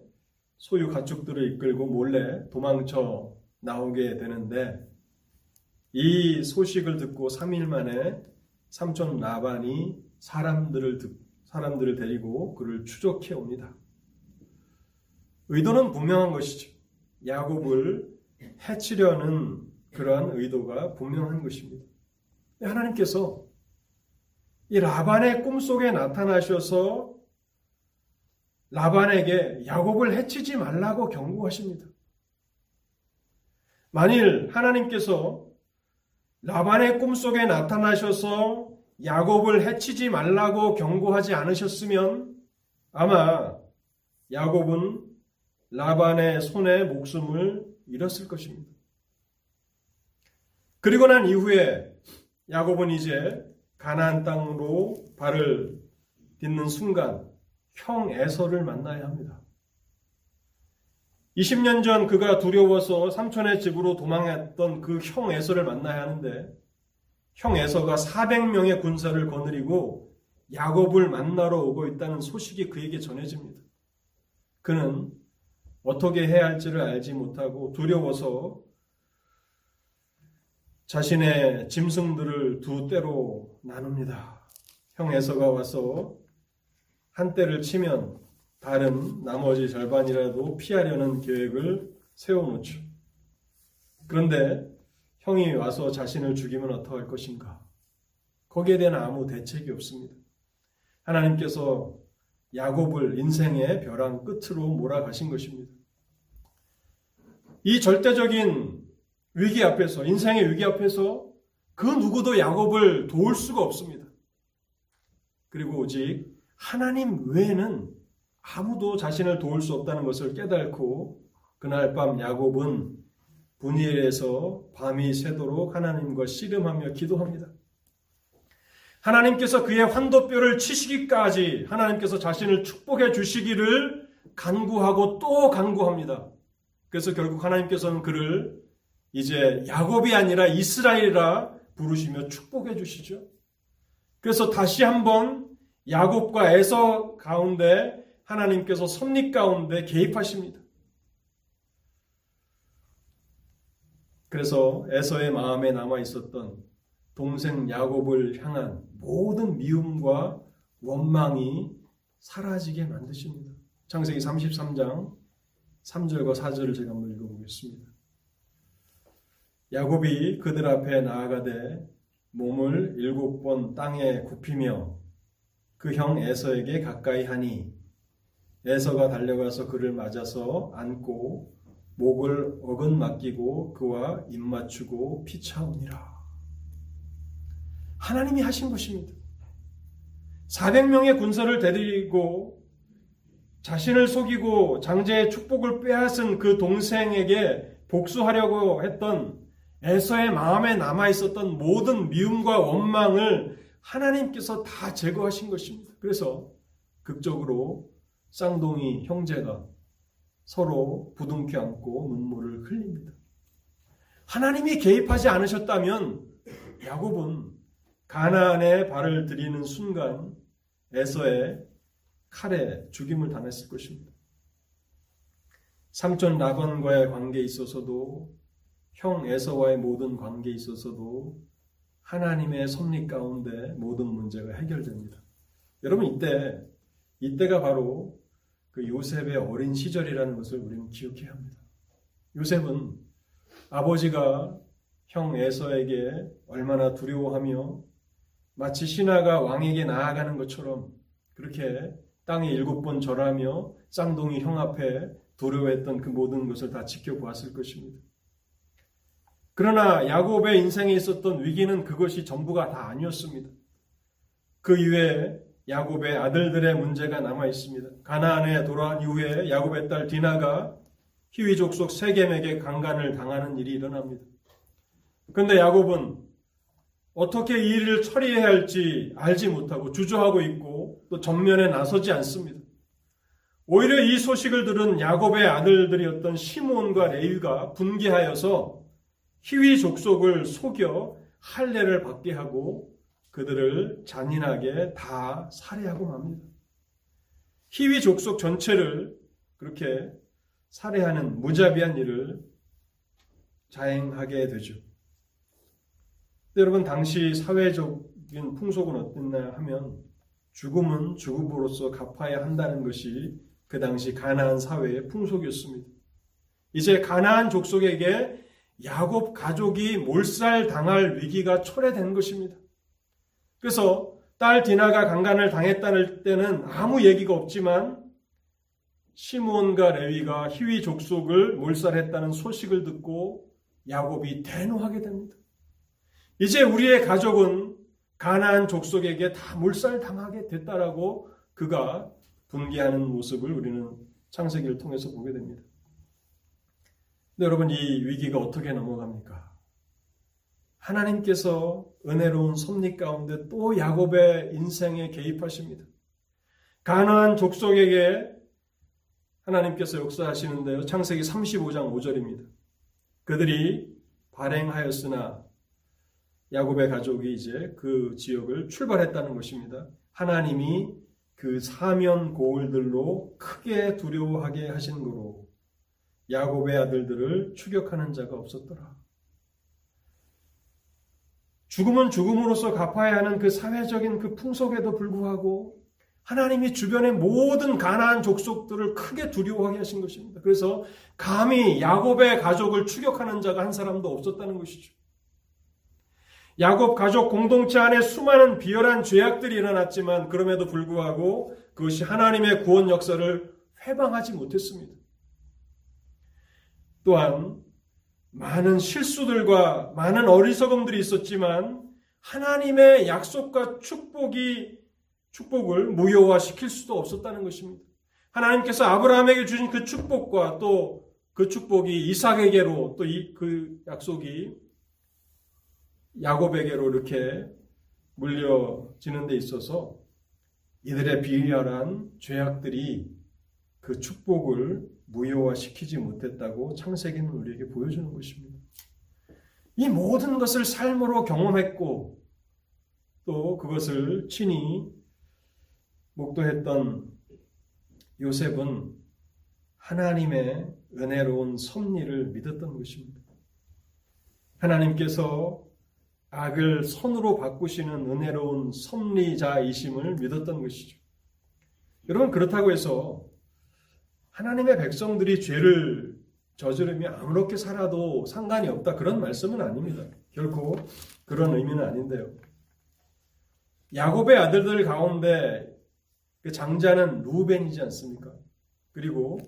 소유 가축들을 이끌고 몰래 도망쳐 나오게 되는데 이 소식을 듣고 삼 일 만에 삼촌 라반이 사람들을, 사람들을 데리고 그를 추적해 옵니다. 의도는 분명한 것이죠. 야곱을 해치려는 그러한 의도가 분명한 것입니다. 하나님께서 이 라반의 꿈속에 나타나셔서 라반에게 야곱을 해치지 말라고 경고하십니다. 만일 하나님께서 라반의 꿈속에 나타나셔서 야곱을 해치지 말라고 경고하지 않으셨으면 아마 야곱은 라반의 손에 목숨을 잃었을 것입니다. 그리고 난 이후에 야곱은 이제 가나안 땅으로 발을 딛는 순간 형 에서를 만나야 합니다. 이십 년 전 그가 두려워서 삼촌의 집으로 도망했던 그 형 에서를 만나야 하는데 형 에서가 사백 명의 군사를 거느리고 야곱을 만나러 오고 있다는 소식이 그에게 전해집니다. 그는 어떻게 해야 할지를 알지 못하고 두려워서 자신의 짐승들을 두 떼로 나눕니다. 형 에서가 와서 한 떼를 치면 다른 나머지 절반이라도 피하려는 계획을 세워놓죠. 그런데 형이 와서 자신을 죽이면 어떡할 것인가? 거기에 대한 아무 대책이 없습니다. 하나님께서 야곱을 인생의 벼랑 끝으로 몰아가신 것입니다. 이 절대적인 위기 앞에서, 인생의 위기 앞에서 그 누구도 야곱을 도울 수가 없습니다. 그리고 오직 하나님 외에는 아무도 자신을 도울 수 없다는 것을 깨닫고 그날 밤 야곱은 분이엘에서 밤이 새도록 하나님과 씨름하며 기도합니다. 하나님께서 그의 환도뼈를 치시기까지 하나님께서 자신을 축복해 주시기를 간구하고 또 간구합니다. 그래서 결국 하나님께서는 그를 이제 야곱이 아니라 이스라엘이라 부르시며 축복해 주시죠. 그래서 다시 한번 야곱과 에서 가운데 하나님께서 섭리 가운데 개입하십니다. 그래서 에서의 마음에 남아있었던 동생 야곱을 향한 모든 미움과 원망이 사라지게 만드십니다. 창세기 삼십삼 장 삼 절과 사 절을 제가 한번 읽어보겠습니다. 야곱이 그들 앞에 나아가되 몸을 일곱 번 땅에 굽히며 그 형 에서에게 가까이 하니 에서가 달려가서 그를 맞아서 안고 목을 어긋 맡기고 그와 입 맞추고 피차오니라. 하나님이 하신 것입니다. 사백 명의 군사를 데리고 자신을 속이고 장제의 축복을 빼앗은 그 동생에게 복수하려고 했던 에서의 마음에 남아있었던 모든 미움과 원망을 하나님께서 다 제거하신 것입니다. 그래서 극적으로 쌍둥이 형제가 서로 부둥켜 안고 눈물을 흘립니다. 하나님이 개입하지 않으셨다면 야곱은 가나안에 발을 들이는 순간 에서의 칼에 죽임을 당했을 것입니다. 삼촌 라반과의 관계에 있어서도 형 에서와의 모든 관계에 있어서도 하나님의 섭리 가운데 모든 문제가 해결됩니다. 여러분 이때, 이때가 바로 그 요셉의 어린 시절이라는 것을 우리는 기억해야 합니다. 요셉은 아버지가 형 에서에게 얼마나 두려워하며 마치 신하가 왕에게 나아가는 것처럼 그렇게 땅에 일곱 번 절하며 쌍둥이 형 앞에 두려워했던 그 모든 것을 다 지켜보았을 것입니다. 그러나 야곱의 인생에 있었던 위기는 그것이 전부가 다 아니었습니다. 그 이외에 야곱의 아들들의 문제가 남아있습니다. 가나안에 돌아온 이후에 야곱의 딸 디나가 히위족속 세겜에게 강간을 당하는 일이 일어납니다. 그런데 야곱은 어떻게 이 일을 처리해야 할지 알지 못하고 주저하고 있고 또 전면에 나서지 않습니다. 오히려 이 소식을 들은 야곱의 아들들이었던 시몬과 레위가 분개하여서 히위 족속을 속여 할례를 받게 하고 그들을 잔인하게 다 살해하고 맙니다. 히위 족속 전체를 그렇게 살해하는 무자비한 일을 자행하게 되죠. 여러분 당시 사회적인 풍속은 어땠나 하면 죽음은 죽음으로써 갚아야 한다는 것이 그 당시 가나안 사회의 풍속이었습니다. 이제 가나안 족속에게 야곱 가족이 몰살당할 위기가 초래된 것입니다. 그래서 딸 디나가 강간을 당했다는 때는 아무 얘기가 없지만 시므온과 레위가 히위 족속을 몰살했다는 소식을 듣고 야곱이 대노하게 됩니다. 이제 우리의 가족은 가나안 족속에게 다 몰살당하게 됐다라고 그가 분개하는 모습을 우리는 창세기를 통해서 보게 됩니다. 근데 여러분 이 위기가 어떻게 넘어갑니까? 하나님께서 은혜로운 섭리 가운데 또 야곱의 인생에 개입하십니다. 가나안 족속에게 하나님께서 역사하시는데요. 창세기 삼십오 장 오 절입니다. 그들이 발행하였으나 야곱의 가족이 이제 그 지역을 출발했다는 것입니다. 하나님이 그 사면 고을들로 크게 두려워하게 하신 거로 야곱의 아들들을 추격하는 자가 없었더라. 죽음은 죽음으로써 갚아야 하는 그 사회적인 그 풍속에도 불구하고 하나님이 주변의 모든 가나안 족속들을 크게 두려워하게 하신 것입니다. 그래서 감히 야곱의 가족을 추격하는 자가 한 사람도 없었다는 것이죠. 야곱 가족 공동체 안에 수많은 비열한 죄악들이 일어났지만 그럼에도 불구하고 그것이 하나님의 구원 역사를 회방하지 못했습니다. 또한 많은 실수들과 많은 어리석음들이 있었지만 하나님의 약속과 축복이 축복을 무효화시킬 수도 없었다는 것입니다. 하나님께서 아브라함에게 주신 그 축복과 또 그 축복이 이삭에게로 또 그 약속이 야곱에게로 이렇게 물려지는 데 있어서 이들의 비열한 죄악들이 그 축복을 무효화시키지 못했다고 창세기는 우리에게 보여주는 것입니다. 이 모든 것을 삶으로 경험했고 또 그것을 친히 목도했던 요셉은 하나님의 은혜로운 섭리를 믿었던 것입니다. 하나님께서 악을 선으로 바꾸시는 은혜로운 섭리자이심을 믿었던 것이죠. 여러분 그렇다고 해서 하나님의 백성들이 죄를 저지르며 아무렇게 살아도 상관이 없다. 그런 말씀은 아닙니다. 결코 그런 의미는 아닌데요. 야곱의 아들들 가운데 그 장자는 루벤이지 않습니까? 그리고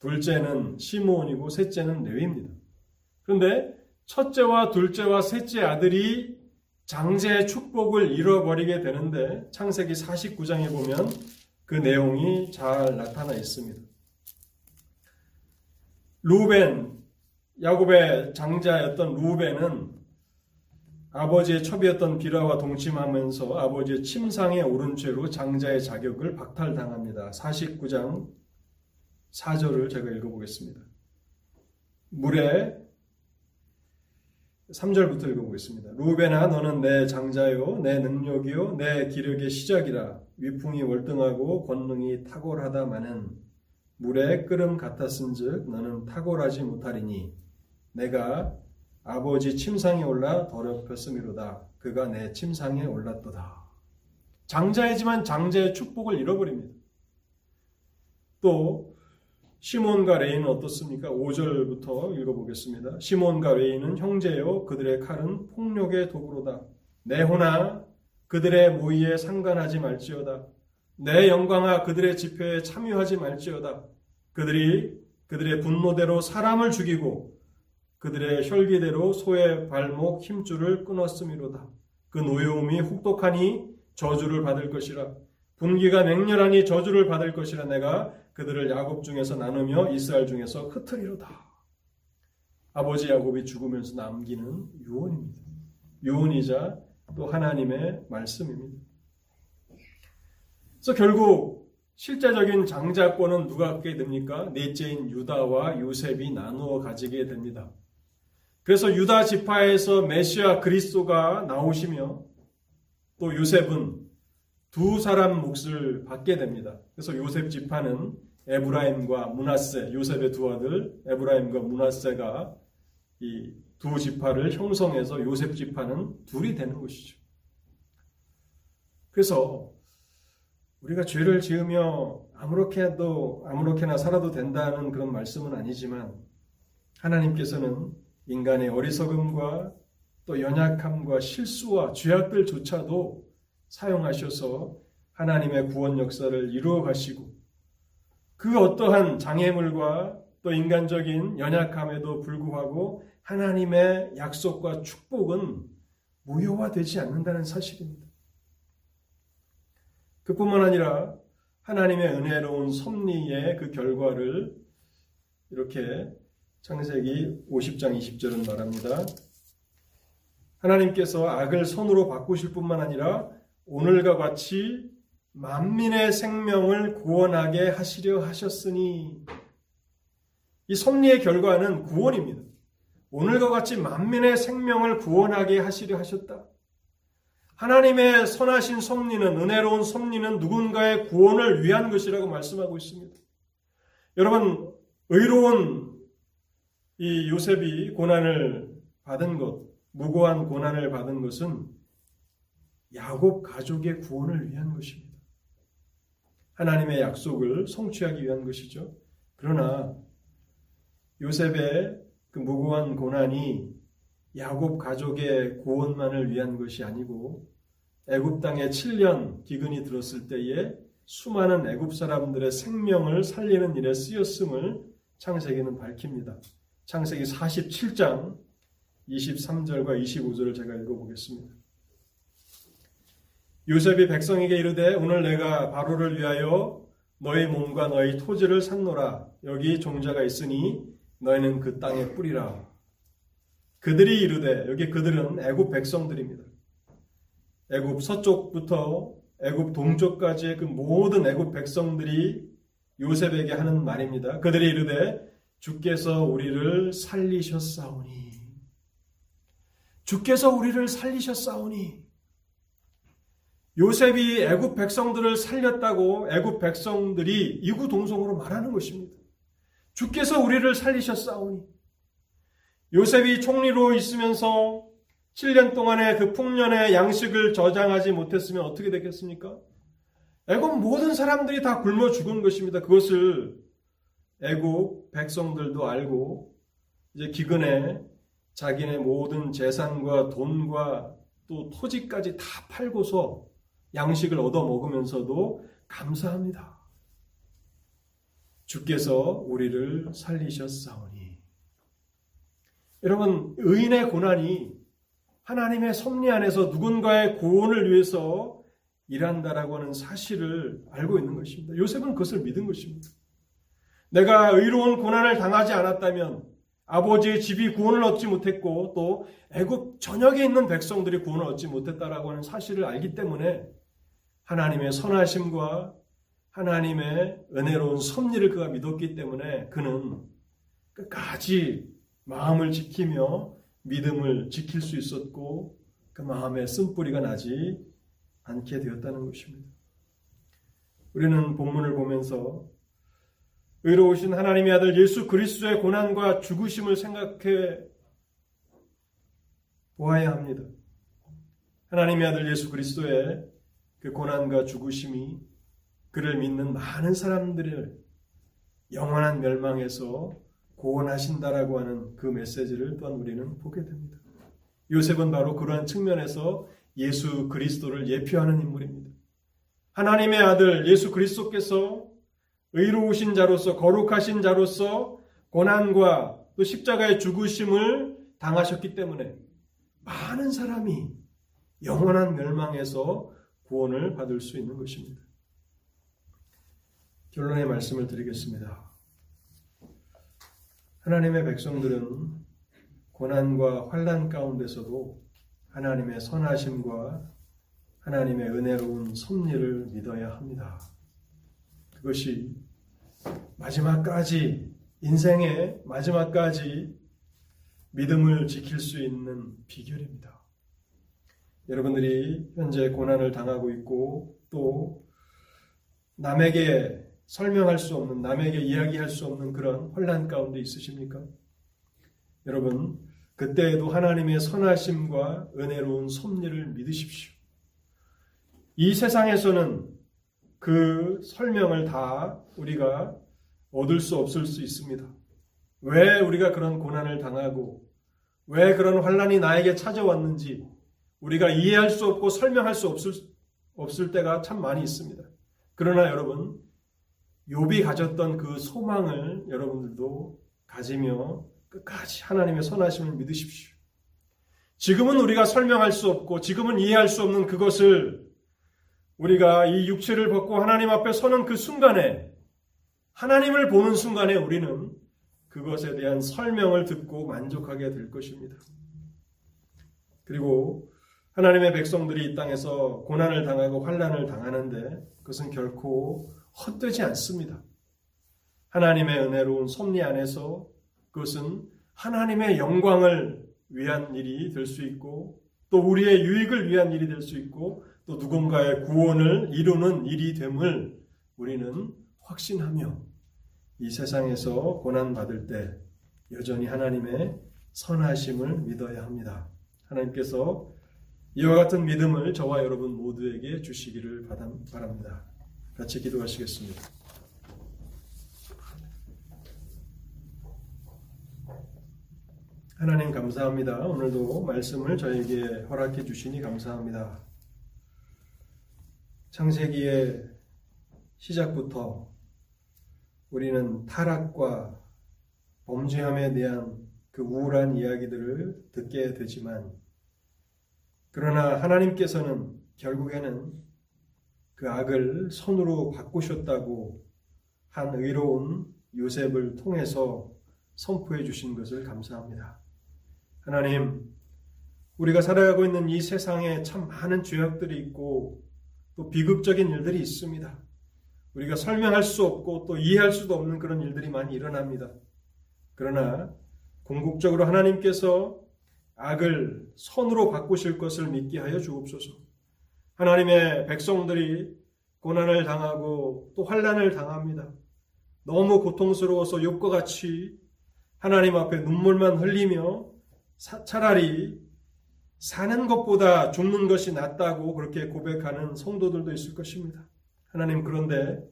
둘째는 시므온이고 셋째는 레위입니다. 그런데 첫째와 둘째와 셋째 아들이 장제의 축복을 잃어버리게 되는데 창세기 사십구 장에 보면 그 내용이 잘 나타나 있습니다. 루벤, 야곱의 장자였던 루벤은 아버지의 첩이었던 비라와 동침하면서 아버지의 침상에 오른 죄로 장자의 자격을 박탈당합니다. 사십구 장 사 절을 제가 읽어보겠습니다. 물에 삼 절부터 읽어보겠습니다. 루벤아 너는 내 장자요 내 능력이요 내 기력의 시작이라. 위풍이 월등하고 권능이 탁월하다마는 물의 끓음 같았은즉 너는 탁월하지 못하리니 내가 아버지 침상에 올라 더럽혔음이로다. 그가 내 침상에 올랐도다. 장자이지만 장자의 축복을 잃어버립니다. 또 시몬과 레이는 어떻습니까? 오 절부터 읽어보겠습니다. 시몬과 레이는 형제요 그들의 칼은 폭력의 도구로다. 내 혼아 그들의 모의에 상관하지 말지어다. 내 영광아 그들의 집회에 참여하지 말지어다. 그들이 그들의 분노대로 사람을 죽이고 그들의 혈기대로 소의 발목 힘줄을 끊었음이로다. 그 노여움이 혹독하니 저주를 받을 것이라. 분기가 맹렬하니 저주를 받을 것이라. 내가 그들을 야곱 중에서 나누며 이스라엘 중에서 흩으리로다. 아버지 야곱이 죽으면서 남기는 유언입니다. 유언이자 또 하나님의 말씀입니다. 그래서 결국 실제적인 장자권은 누가 갖게 됩니까? 넷째인 유다와 요셉이 나누어 가지게 됩니다. 그래서 유다 지파에서 메시아 그리스도가 나오시며 또 요셉은 두 사람 몫을 받게 됩니다. 그래서 요셉 지파는 에브라임과 므낫세, 요셉의 두 아들 에브라임과 므낫세가 이 두 지파를 형성해서 요셉 지파는 둘이 되는 것이죠. 그래서 우리가 죄를 지으며 아무렇게도 아무렇게나 살아도 된다는 그런 말씀은 아니지만 하나님께서는 인간의 어리석음과 또 연약함과 실수와 죄악들조차도 사용하셔서 하나님의 구원 역사를 이루어 가시고 그 어떠한 장애물과 또 인간적인 연약함에도 불구하고 하나님의 약속과 축복은 무효화되지 않는다는 사실입니다. 그뿐만 아니라 하나님의 은혜로운 섭리의 그 결과를 이렇게 창세기 오십 장 이십 절은 말합니다. 하나님께서 악을 선으로 바꾸실 뿐만 아니라 오늘과 같이 만민의 생명을 구원하게 하시려 하셨으니 이 섭리의 결과는 구원입니다. 오늘과 같이 만민의 생명을 구원하게 하시려 하셨다. 하나님의 선하신 섭리는 은혜로운 섭리는 누군가의 구원을 위한 것이라고 말씀하고 있습니다. 여러분 의로운 이 요셉이 고난을 받은 것, 무고한 고난을 받은 것은 야곱 가족의 구원을 위한 것입니다. 하나님의 약속을 성취하기 위한 것이죠. 그러나 요셉의 그 무고한 고난이 야곱 가족의 구원만을 위한 것이 아니고 애굽 땅에 칠 년 기근이 들었을 때에 수많은 애굽 사람들의 생명을 살리는 일에 쓰였음을 창세기는 밝힙니다. 창세기 사십칠 장 이십삼 절과 이십오 절을 제가 읽어보겠습니다. 요셉이 백성에게 이르되 오늘 내가 바로를 위하여 너희 몸과 너희 토지를 샀노라. 여기 종자가 있으니 너희는 그 땅에 뿌리라. 그들이 이르되 여기 그들은 애굽 백성들입니다. 애굽 서쪽부터 애굽 동쪽까지의 그 모든 애굽 백성들이 요셉에게 하는 말입니다. 그들이 이르되 주께서 우리를 살리셨사오니 주께서 우리를 살리셨사오니 요셉이 애굽 백성들을 살렸다고 애굽 백성들이 이구동성으로 말하는 것입니다. 주께서 우리를 살리셨사오니 요셉이 총리로 있으면서 칠 년 동안의 그 풍년의 양식을 저장하지 못했으면 어떻게 됐겠습니까? 애굽 모든 사람들이 다 굶어 죽은 것입니다. 그것을 애굽 백성들도 알고 이제 기근에 자기네 모든 재산과 돈과 또 토지까지 다 팔고서 양식을 얻어 먹으면서도 감사합니다. 주께서 우리를 살리셨사오니. 여러분, 의인의 고난이 하나님의 섭리 안에서 누군가의 구원을 위해서 일한다라고 하는 사실을 알고 있는 것입니다. 요셉은 그것을 믿은 것입니다. 내가 의로운 고난을 당하지 않았다면 아버지의 집이 구원을 얻지 못했고 또 애굽 전역에 있는 백성들이 구원을 얻지 못했다라고 하는 사실을 알기 때문에 하나님의 선하심과 하나님의 은혜로운 섭리를 그가 믿었기 때문에 그는 끝까지 마음을 지키며 믿음을 지킬 수 있었고 그 마음에 쓴뿌리가 나지 않게 되었다는 것입니다. 우리는 본문을 보면서 의로우신 하나님의 아들 예수 그리스도의 고난과 죽으심을 생각해 보아야 합니다. 하나님의 아들 예수 그리스도의 그 고난과 죽으심이 그를 믿는 많은 사람들을 영원한 멸망에서 구원하신다라고 하는 그 메시지를 또한 우리는 보게 됩니다. 요셉은 바로 그러한 측면에서 예수 그리스도를 예표하는 인물입니다. 하나님의 아들 예수 그리스도께서 의로우신 자로서 거룩하신 자로서 고난과 또 십자가의 죽으심을 당하셨기 때문에 많은 사람이 영원한 멸망에서 구원을 받을 수 있는 것입니다. 결론의 말씀을 드리겠습니다. 하나님의 백성들은 고난과 환난 가운데서도 하나님의 선하심과 하나님의 은혜로운 섭리를 믿어야 합니다. 그것이 마지막까지 인생의 마지막까지 믿음을 지킬 수 있는 비결입니다. 여러분들이 현재 고난을 당하고 있고 또 남에게 설명할 수 없는, 남에게 이야기할 수 없는 그런 혼란 가운데 있으십니까? 여러분, 그때에도 하나님의 선하심과 은혜로운 섭리를 믿으십시오. 이 세상에서는 그 설명을 다 우리가 얻을 수 없을 수 있습니다. 왜 우리가 그런 고난을 당하고 왜 그런 환난이 나에게 찾아왔는지 우리가 이해할 수 없고 설명할 수 없을, 없을 때가 참 많이 있습니다. 그러나 여러분, 욥이 가졌던 그 소망을 여러분들도 가지며 끝까지 하나님의 선하심을 믿으십시오. 지금은 우리가 설명할 수 없고 지금은 이해할 수 없는 그것을 우리가 이 육체를 벗고 하나님 앞에 서는 그 순간에, 하나님을 보는 순간에 우리는 그것에 대한 설명을 듣고 만족하게 될 것입니다. 그리고 하나님의 백성들이 이 땅에서 고난을 당하고 환난을 당하는데 그것은 결코 헛되지 않습니다. 하나님의 은혜로운 섭리 안에서 그것은 하나님의 영광을 위한 일이 될 수 있고 또 우리의 유익을 위한 일이 될 수 있고 또 누군가의 구원을 이루는 일이 됨을 우리는 확신하며 이 세상에서 고난받을 때 여전히 하나님의 선하심을 믿어야 합니다. 하나님께서 이와 같은 믿음을 저와 여러분 모두에게 주시기를 바랍니다. 같이 기도하시겠습니다. 하나님 감사합니다. 오늘도 말씀을 저에게 허락해 주시니 감사합니다. 창세기의 시작부터 우리는 타락과 범죄함에 대한 그 우울한 이야기들을 듣게 되지만 그러나 하나님께서는 결국에는 그 악을 선으로 바꾸셨다고 한 의로운 요셉을 통해서 선포해 주신 것을 감사합니다. 하나님, 우리가 살아가고 있는 이 세상에 참 많은 죄악들이 있고 또 비극적인 일들이 있습니다. 우리가 설명할 수 없고 또 이해할 수도 없는 그런 일들이 많이 일어납니다. 그러나 궁극적으로 하나님께서 악을 선으로 바꾸실 것을 믿게 하여 주옵소서. 하나님의 백성들이 고난을 당하고 또 환난을 당합니다. 너무 고통스러워서 욥과 같이 하나님 앞에 눈물만 흘리며 사, 차라리 사는 것보다 죽는 것이 낫다고 그렇게 고백하는 성도들도 있을 것입니다. 하나님, 그런데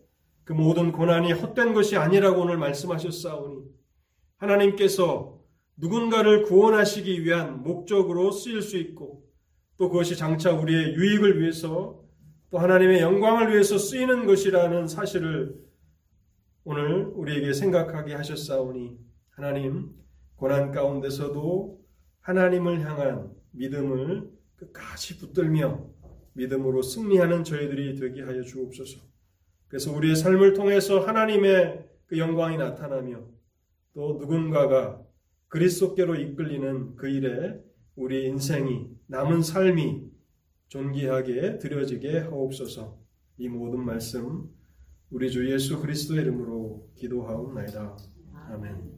그 모든 고난이 헛된 것이 아니라고 오늘 말씀하셨사오니 하나님께서 누군가를 구원하시기 위한 목적으로 쓰일 수 있고 또 그것이 장차 우리의 유익을 위해서 또 하나님의 영광을 위해서 쓰이는 것이라는 사실을 오늘 우리에게 생각하게 하셨사오니 하나님, 고난 가운데서도 하나님을 향한 믿음을 끝까지 붙들며 믿음으로 승리하는 저희들이 되게 하여 주옵소서. 그래서 우리의 삶을 통해서 하나님의 그 영광이 나타나며 또 누군가가 그리스도께로 이끌리는 그 일에 우리의 인생이, 남은 삶이 존귀하게 드려지게 하옵소서. 이 모든 말씀 우리 주 예수 그리스도의 이름으로 기도하옵나이다. 아멘.